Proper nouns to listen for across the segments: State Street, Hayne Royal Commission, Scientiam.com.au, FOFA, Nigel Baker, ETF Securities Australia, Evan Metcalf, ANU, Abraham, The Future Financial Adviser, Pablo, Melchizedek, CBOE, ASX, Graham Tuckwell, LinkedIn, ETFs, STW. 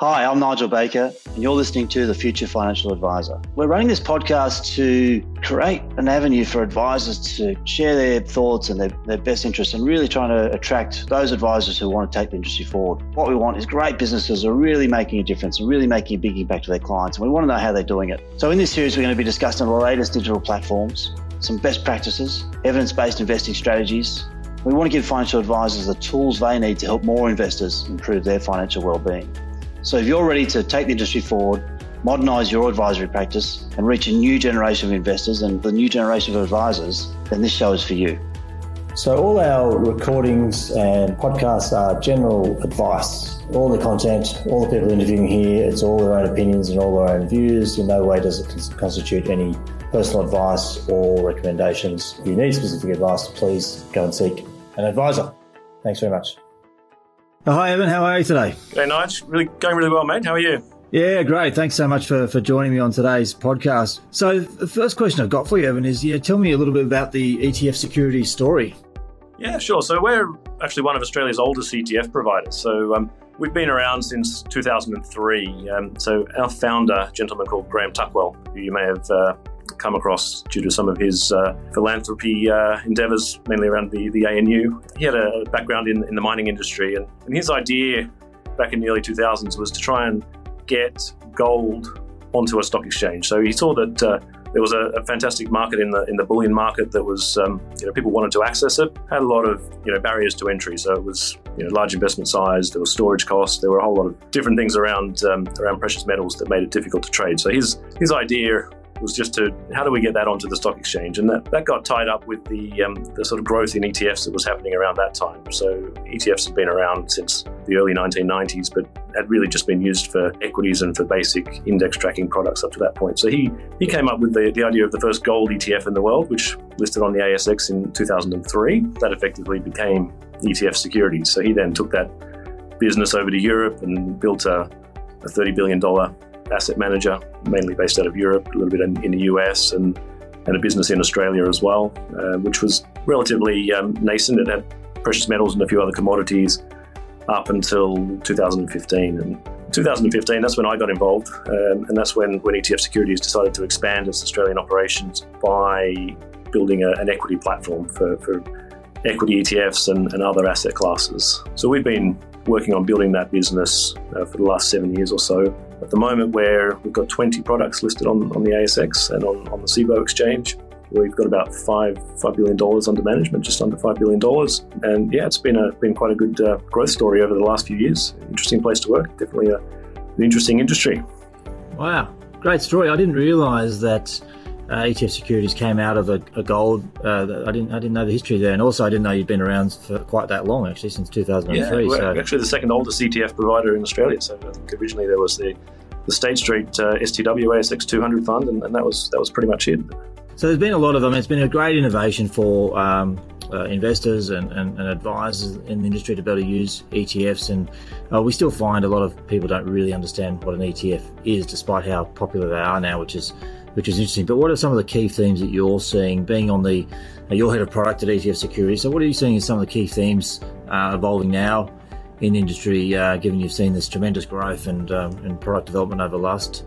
Hi, I'm Nigel Baker, and you're listening to The Future Financial Adviser. We're running this podcast to create an avenue for advisors to share their thoughts and their best interests, and really trying to attract those advisors who want to take the industry forward. What we want is great businesses who are really making a difference and really making a big impact to their clients, and we want to know how they're doing it. So in this series, we're going to be discussing the latest digital platforms, some best practices, evidence-based investing strategies. We want to give financial advisors the tools they need to help more investors improve their financial well-being. So if you're ready to take the industry forward, modernise your advisory practice and reach a new generation of investors and the new generation of advisors, then this show is for you. So all our recordings and podcasts are general advice. All the content, all the people interviewing here, it's all their own opinions and all their own views. In no way does it constitute any personal advice or recommendations. If you need specific advice, please go and seek an advisor. Thanks very much. Hi, Evan. How are you today? G'day, Nige. Really well, mate. How are you? Yeah, great. Thanks so much for joining me on today's podcast. So the first question I've got for you, Evan, is tell me a little bit about the ETF Securities story. Yeah, sure. So we're actually one of Australia's oldest ETF providers. So we've been around since 2003. So our founder, a gentleman called Graham Tuckwell, who you may have come across due to some of his philanthropy endeavours, mainly around the ANU. He had a background in the mining industry, and his idea back in the early 2000s was to try and get gold onto a stock exchange. So he saw that there was a fantastic market in the bullion market that was, people wanted to access it, had a lot of, barriers to entry. So it was, large investment size, there was storage costs, there were a whole lot of different things around precious metals that made it difficult to trade. So his idea was just to, how do we get that onto the stock exchange? And that got tied up with the sort of growth in ETFs that was happening around that time. So ETFs had been around since the early 1990s, but had really just been used for equities and for basic index tracking products up to that point. So he came up with the idea of the first gold ETF in the world, which listed on the ASX in 2003. That effectively became ETF Securities. So he then took that business over to Europe and built a $30 billion asset manager, mainly based out of Europe, a little bit in the US, and a business in Australia as well, which was relatively nascent. It had precious metals and a few other commodities up until 2015. And 2015, that's when I got involved, and that's when ETF Securities decided to expand its Australian operations by building an equity platform for equity ETFs and other asset classes. So we've been working on building that business for the last 7 years or so. At the moment, we've got 20 products listed on the ASX and on the CBOE exchange. We've got about $5 billion under management, just under $5 billion. And yeah, it's been quite a good growth story over the last few years. Interesting place to work, definitely an interesting industry. Wow, great story. I didn't realise that ETF Securities came out of a gold. I didn't know the history there, and also I didn't know you'd been around for quite that long, actually, since 2003. Yeah, we're actually the second oldest ETF provider in Australia. So I think originally there was the State Street STW ASX 200 fund, and that was pretty much it. So there's been a lot of them. It's been a great innovation for investors and advisors in the industry to be able to use ETFs, and we still find a lot of people don't really understand what an ETF is, despite how popular they are now, which is interesting. But what are some of the key themes that you're seeing, being on your head of product at ETF Securities? So what are you seeing as some of the key themes evolving now in industry, given you've seen this tremendous growth and product development over the last,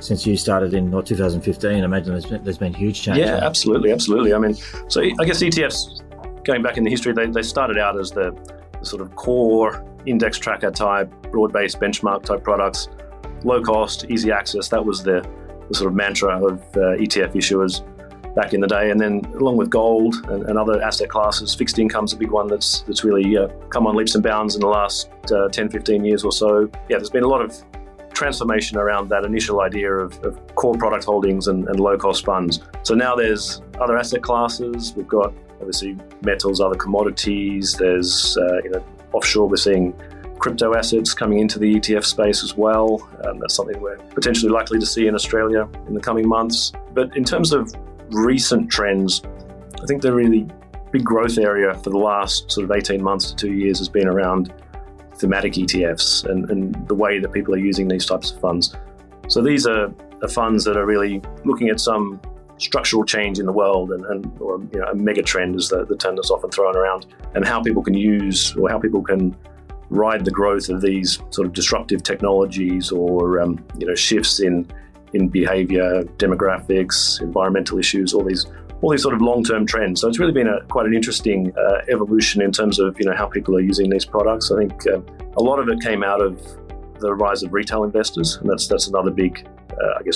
since you started in 2015? I imagine there's been huge change. Yeah, absolutely. I mean, so I guess ETFs, going back in the history, they started out as the sort of core index tracker type, broad-based benchmark type products, low cost, easy access. That was the sort of mantra of ETF issuers back in the day. And then along with gold and other asset classes, fixed income's a big one that's really come on leaps and bounds in the last 10, 15 years or so. Yeah, there's been a lot of transformation around that initial idea of core product holdings and low-cost funds. So now there's other asset classes. We've got obviously metals, other commodities. There's offshore, we're seeing crypto assets coming into the ETF space as well. That's something we're potentially likely to see in Australia in the coming months. But in terms of recent trends, I think the really big growth area for the last sort of 18 months to 2 years has been around thematic ETFs and the way that people are using these types of funds. So these are funds that are really looking at some structural change in the world or a mega trend is the term that's often thrown around, and how people can use or how people can ride the growth of these sort of disruptive technologies or shifts in behaviour, demographics, environmental issues, all these sort of long-term trends. So it's really been quite an interesting evolution in terms of how people are using these products. I think a lot of it came out of the rise of retail investors, and that's another big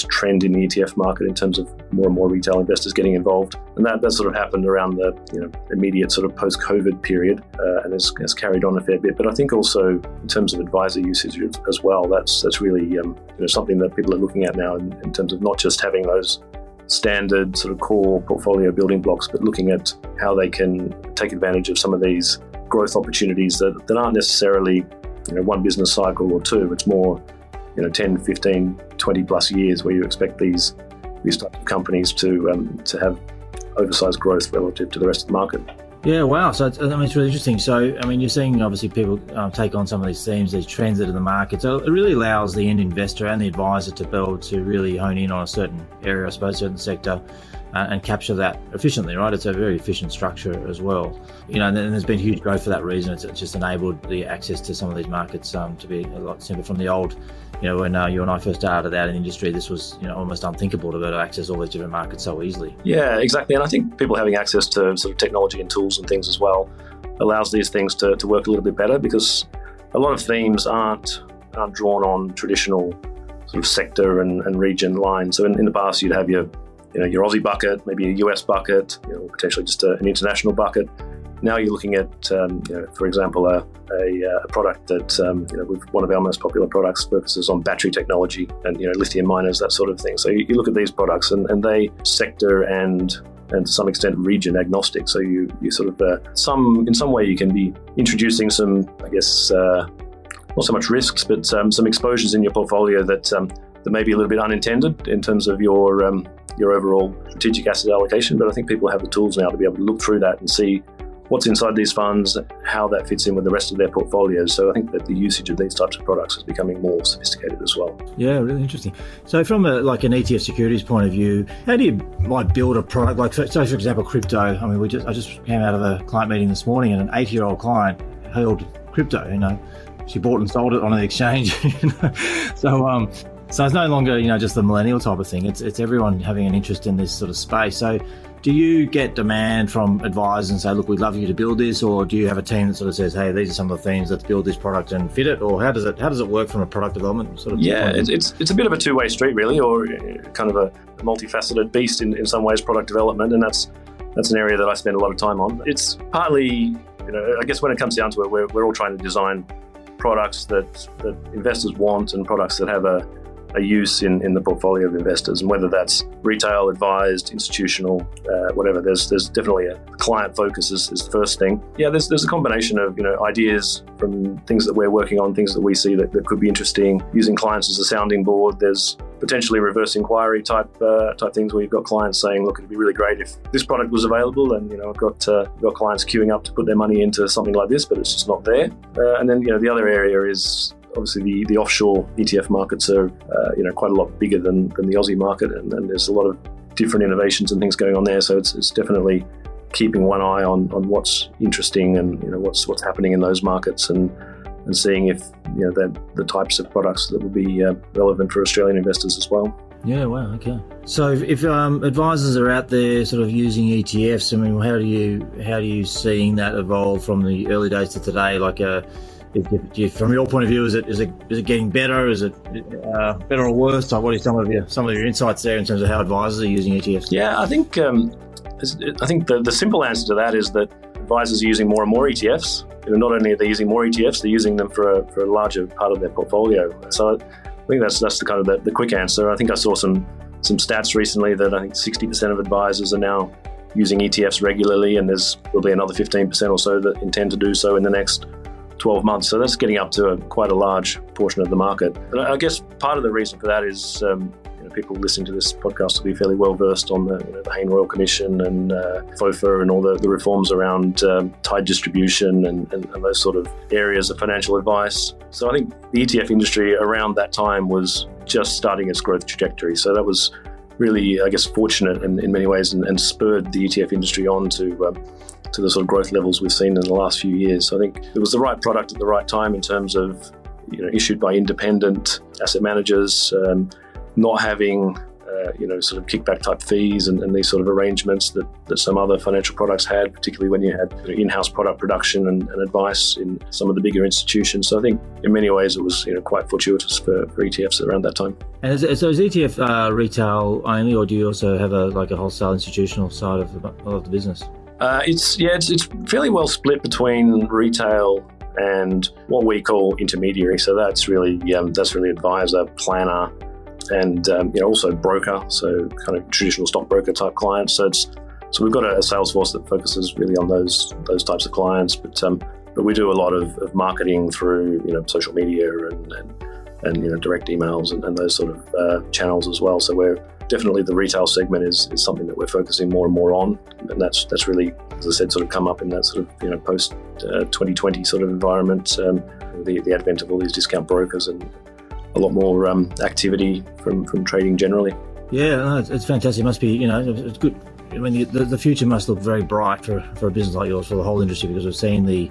trend in the ETF market in terms of more and more retail investors getting involved. And that sort of happened around the immediate sort of post-COVID period and has carried on a fair bit. But I think also in terms of advisor usage as well, that's really something that people are looking at now in terms of not just having those standard sort of core portfolio building blocks, but looking at how they can take advantage of some of these growth opportunities that aren't necessarily one business cycle or two. It's more 10, 15, 20 plus years where you expect these types of companies to have oversized growth relative to the rest of the market. Yeah, wow. So it's really interesting. So, you're seeing obviously people take on some of these themes, these trends that are in the market. So it really allows the end investor and the advisor to build, to really hone in on a certain area, I suppose, certain sector, and capture that efficiently, right? It's a very efficient structure as well. And there's been huge growth for that reason. It's just enabled the access to some of these markets to be a lot simpler from the old. When you and I first started out in the industry, this was almost unthinkable to be able to access all these different markets so easily. Yeah, exactly. And I think people having access to sort of technology and tools and things as well allows these things to work a little bit better, because a lot of themes aren't drawn on traditional sort of sector and region lines. So in the past, you'd have your Aussie bucket, maybe a US bucket, potentially just an international bucket. Now you're looking at, for example, a product that one of our most popular products focuses on battery technology and lithium miners, that sort of thing. So you look at these products, and they sector and to some extent region agnostic. So you sort of in some way you can be introducing some, I guess, not so much risks, but some exposures in your portfolio that may be a little bit unintended in terms of your overall strategic asset allocation. But I think people have the tools now to be able to look through that and see what's inside these funds, how that fits in with the rest of their portfolios. So I think that the usage of these types of products is becoming more sophisticated as well. Yeah, really interesting. So from an ETF securities point of view, how do you build a product? For example, crypto. I just came out of a client meeting this morning, and an 80-year-old client held crypto. She bought and sold it on an exchange. So it's no longer just the millennial type of thing. It's everyone having an interest in this sort of space. So do you get demand from advisors and say, look, we'd love you to build this, or do you have a team that sort of says, hey, these are some of the themes, let's build this product and fit it, or how does it work from a product development sort of? Yeah, it's a bit of a two-way street really, or kind of a multifaceted beast in some ways, product development, and that's an area that I spend a lot of time on. It's partly, I guess when it comes down to it, we're all trying to design products that investors want and products that have a use in the portfolio of investors, and whether that's retail, advised, institutional, whatever. There's definitely a client focus is the first thing. Yeah, there's a combination of ideas from things that we're working on, things that we see that could be interesting, using clients as a sounding board. There's potentially reverse inquiry type things where you've got clients saying, look, it'd be really great if this product was available, and I've got clients queuing up to put their money into something like this, but it's just not there. And then the other area is, obviously, the offshore ETF markets are quite a lot bigger than the Aussie market, and there's a lot of different innovations and things going on there. So it's definitely keeping one eye on what's interesting and what's happening in those markets, and seeing if the types of products that will be relevant for Australian investors as well. Yeah, wow, okay. So if advisors are out there sort of using ETFs, how do you seeing that evolve from the early days to today? From your point of view, is it getting better? Is it better or worse? Like, what are some of your insights there in terms of how advisors are using ETFs? Yeah, I think the simple answer to that is that advisors are using more and more ETFs. Not only are they using more ETFs, they're using them for a larger part of their portfolio. So I think that's the kind of the quick answer. I think I saw some stats recently that I think 60% of advisors are now using ETFs regularly, and there's probably another 15% or so that intend to do so in the next 12 months. So that's getting up to quite a large portion of the market. And I guess part of the reason for that is people listening to this podcast will be fairly well versed on the Hayne Royal Commission and FOFA and all the reforms around tied distribution and those sort of areas of financial advice. So I think the ETF industry around that time was just starting its growth trajectory. So that was really, I guess, fortunate in many ways and spurred the ETF industry on to to the sort of growth levels we've seen in the last few years. So I think it was the right product at the right time in terms of, you know, issued by independent asset managers, not having sort of kickback type fees and these sort of arrangements that some other financial products had, particularly when you had in-house product production and advice in some of the bigger institutions. So I think in many ways it was quite fortuitous for ETFs around that time. And so is ETF retail only, or do you also have a wholesale institutional side of the business? It's fairly well split between retail and what we call intermediary. So that's really advisor, planner, and also broker, so kind of traditional stockbroker type clients. So we've got a sales force that focuses really on those types of clients, but we do a lot of marketing through social media and direct emails and those sort of channels as well. So we're definitely, the retail segment is something that we're focusing more and more on, and that's really, as I said, sort of come up in that sort of post 2020 sort of environment, the advent of all these discount brokers and a lot more activity from trading generally. Yeah, no, it's fantastic. It must be, it's good. I mean, the future must look very bright for a business like yours, for the whole industry, because we've seen the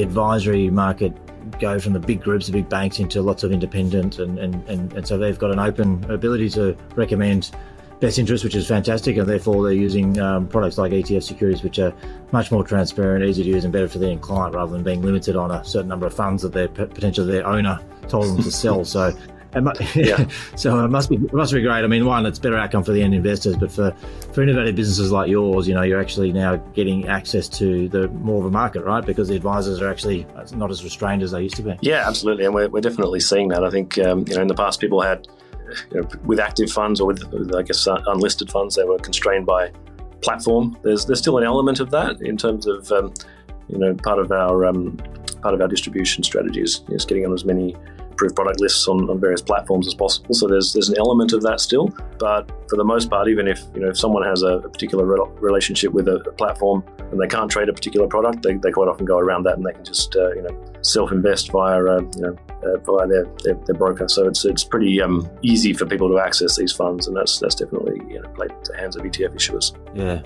advisory market go from the big groups, the big banks, into lots of independent, and so they've got an open ability to recommend best interest, which is fantastic, and therefore they're using products like ETF Securities, which are much more transparent, easy to use, and better for the end client, rather than being limited on a certain number of funds that they're potentially their owner told them to sell. So, yeah. So it must be great. I mean, one, it's a better outcome for the end investors, but for innovative businesses like yours, you're actually now getting access to the more of a market, right? Because the advisors are actually not as restrained as they used to be. Yeah, absolutely, and we're definitely seeing that. I think in the past people had, with active funds or with I guess unlisted funds, they were constrained by platform. There's still an element of that in terms of part of our distribution strategy is getting on as many approved product lists on various platforms as possible. So there's an element of that still, but for the most part, even if if someone has a particular relationship with a platform and they can't trade a particular product, they quite often go around that and they can just self-invest via by their broker. So it's pretty easy for people to access these funds, and that's definitely played into the hands of ETF issuers. Yeah.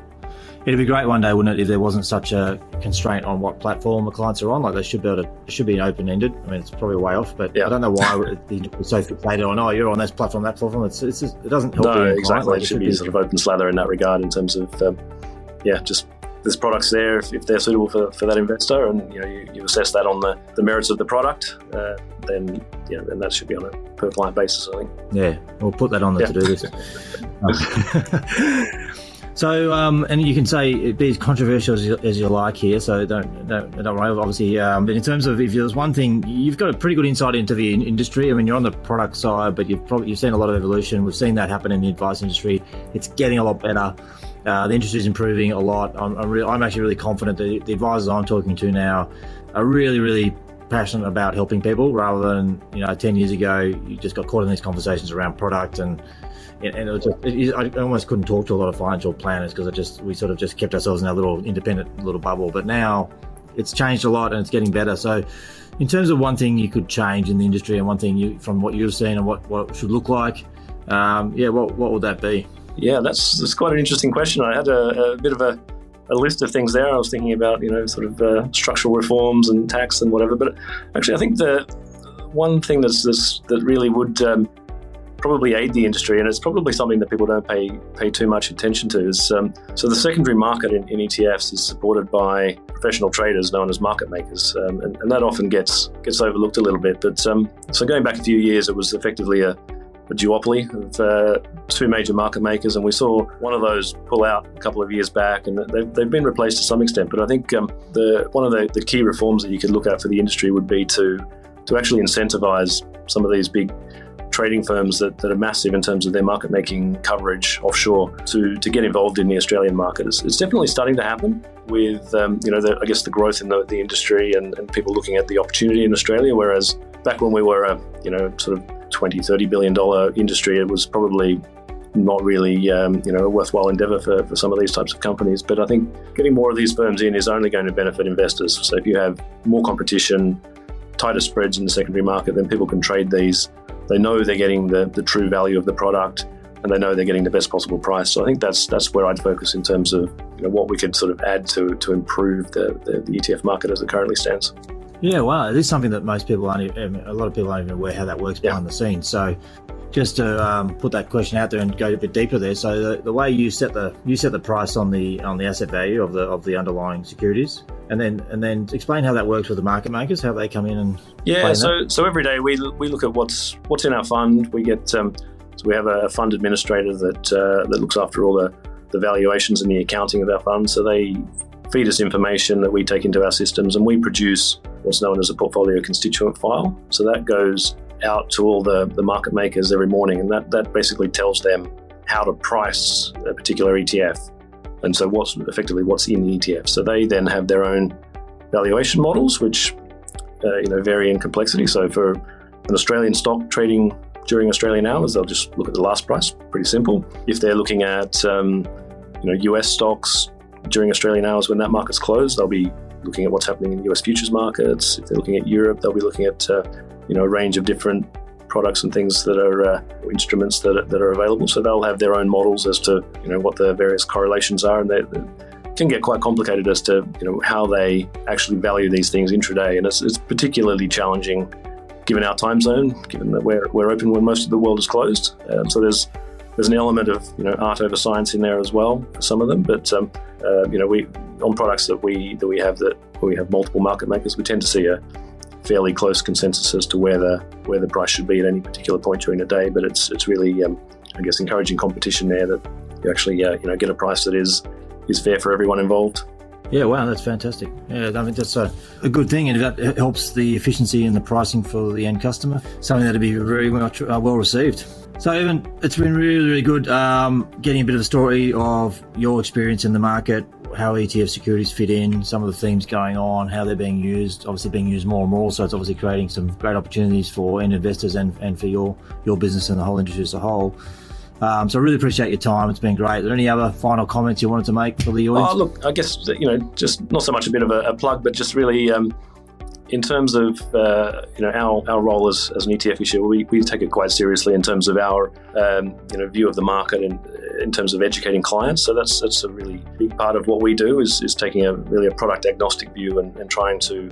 It'd be great one day, wouldn't it, if there wasn't such a constraint on what platform the clients are on. Like, they should be able to, it should be open-ended. I mean, it's probably way off, but yeah. I don't know why we're so fixated on, you're on this platform, that platform. It's just, it doesn't help. No, exactly. Like, it should be sort of open slather in that regard, in terms of, just there's products there if they're suitable for that investor, and you assess that on the merits of the product, then that should be on a per client basis, I think. Yeah, we'll put that on the to-do list. So, and you can say be as controversial as you like here, so don't worry, obviously. But in terms of, if there's one thing, you've got a pretty good insight into the industry. I mean, you're on the product side, but you've seen a lot of evolution. We've seen that happen in the advice industry. It's getting a lot better. The industry is improving a lot. I'm actually really confident that the advisors I'm talking to now are really, really passionate about helping people, rather than 10 years ago, you just got caught in these conversations around product and it was just, I almost couldn't talk to a lot of financial planners, because we sort of just kept ourselves in our little independent little bubble. But now it's changed a lot and it's getting better. So in terms of one thing you could change in the industry, and one thing from what you've seen and what it should look like, what would that be? Yeah, that's quite an interesting question. I had a bit of a list of things there. I was thinking about structural reforms and tax and whatever. But actually, I think the one thing that really would probably aid the industry, and it's probably something that people don't pay too much attention to, is so the secondary market in ETFs is supported by professional traders known as market makers, and that often gets overlooked a little bit. But so going back a few years, it was effectively a duopoly of two major market makers, and we saw one of those pull out a couple of years back, and they've been replaced to some extent. But I think one of the key reforms that you could look at for the industry would be to actually incentivize some of these big trading firms that are massive in terms of their market making coverage offshore to get involved in the Australian market. It's definitely starting to happen with the growth in the industry and people looking at the opportunity in Australia, whereas back when we were a sort of $20-30 billion industry, it was probably not really a worthwhile endeavor for some of these types of companies. But I think getting more of these firms in is only going to benefit investors. So if you have more competition, tighter spreads in the secondary market, then people can trade these. They know they're getting the true value of the product. and they know they're getting the best possible price. So I think that's where I'd focus in terms of, you know, what we could sort of add to improve the ETF market as it currently stands. Yeah, wow, it is something that most people aren't, a lot of people aren't even aware how that works behind the scenes. So just to put that question out there and go a bit deeper there. So the way you set the price on the asset value of the underlying securities, and then explain how that works with the market makers, how they come in and So every day we look at what's in our fund. We get so we have a fund administrator that looks after all the valuations and the accounting of our fund. So they feed us information that we take into our systems, and we produce what's known as a portfolio constituent file. So that goes out to all the market makers every morning, and that basically tells them how to price a particular ETF, and so what's in the ETF. So they then have their own valuation models, which vary in complexity. So for an Australian stock trading during Australian hours, they'll just look at the last price, pretty simple. If they're looking at US stocks during Australian hours when that market's closed, they'll be looking at what's happening in US futures markets. If they're looking at Europe, they'll be looking at a range of different products and things that are instruments that are available. So they'll have their own models as to what the various correlations are, and they can get quite complicated as to how they actually value these things intraday. And it's particularly challenging given our time zone, given that we're open when most of the world is closed. So there's an element of art over science in there as well for some of them. But we on products that we have multiple market makers, we tend to see a fairly close consensus as to where the price should be at any particular point during the day, but it's really encouraging competition there, that you actually get a price that is fair for everyone involved. Yeah, wow, that's fantastic. Yeah, I think that's a good thing, and that helps the efficiency and the pricing for the end customer. Something that'd be very much well received. So Evan, it's been really, really good getting a bit of a story of your experience in the market, how ETF securities fit in, some of the themes going on, how they're being used, obviously being used more and more. So it's obviously creating some great opportunities for end investors and for your business and the whole industry as a whole. So I really appreciate your time. It's been great. Are there any other final comments you wanted to make for the audience? Oh, look, I guess, just not so much a bit of a plug, but just really in terms of, our role as an ETF issuer, we take it quite seriously in terms of our, view of the market and in terms of educating clients. So that's a really big part of what we do is taking a product agnostic view and trying to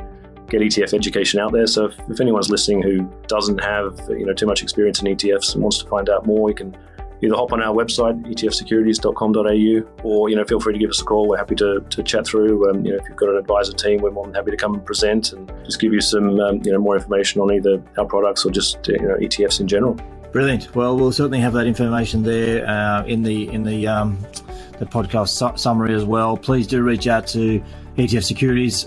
get ETF education out there. So if anyone's listening who doesn't have, too much experience in ETFs and wants to find out more, you can either hop on our website, etfsecurities.com.au, or, feel free to give us a call. We're happy to chat through. If you've got an advisor team, we're more than happy to come and present and just give you some, more information on either our products or just, ETFs in general. Brilliant. Well, we'll certainly have that information there in the podcast summary as well. Please do reach out to ETF Securities.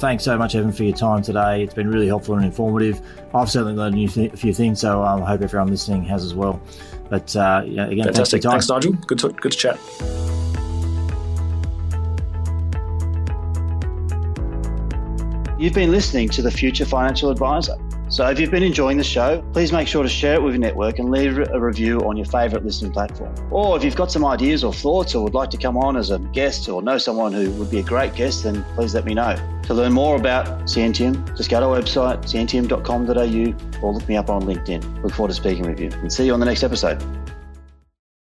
Thanks so much, Evan, for your time today. It's been really helpful and informative. I've certainly learned a few things, so I hope everyone listening has as well. But again, fantastic. Thanks, Nigel. Good to chat. You've been listening to The Future Financial Adviser. So if you've been enjoying the show, please make sure to share it with your network and leave a review on your favourite listening platform. Or if you've got some ideas or thoughts or would like to come on as a guest or know someone who would be a great guest, then please let me know. To learn more about Scientiam, just go to our website, Scientiam.com.au, or look me up on LinkedIn. Look forward to speaking with you, and see you on the next episode.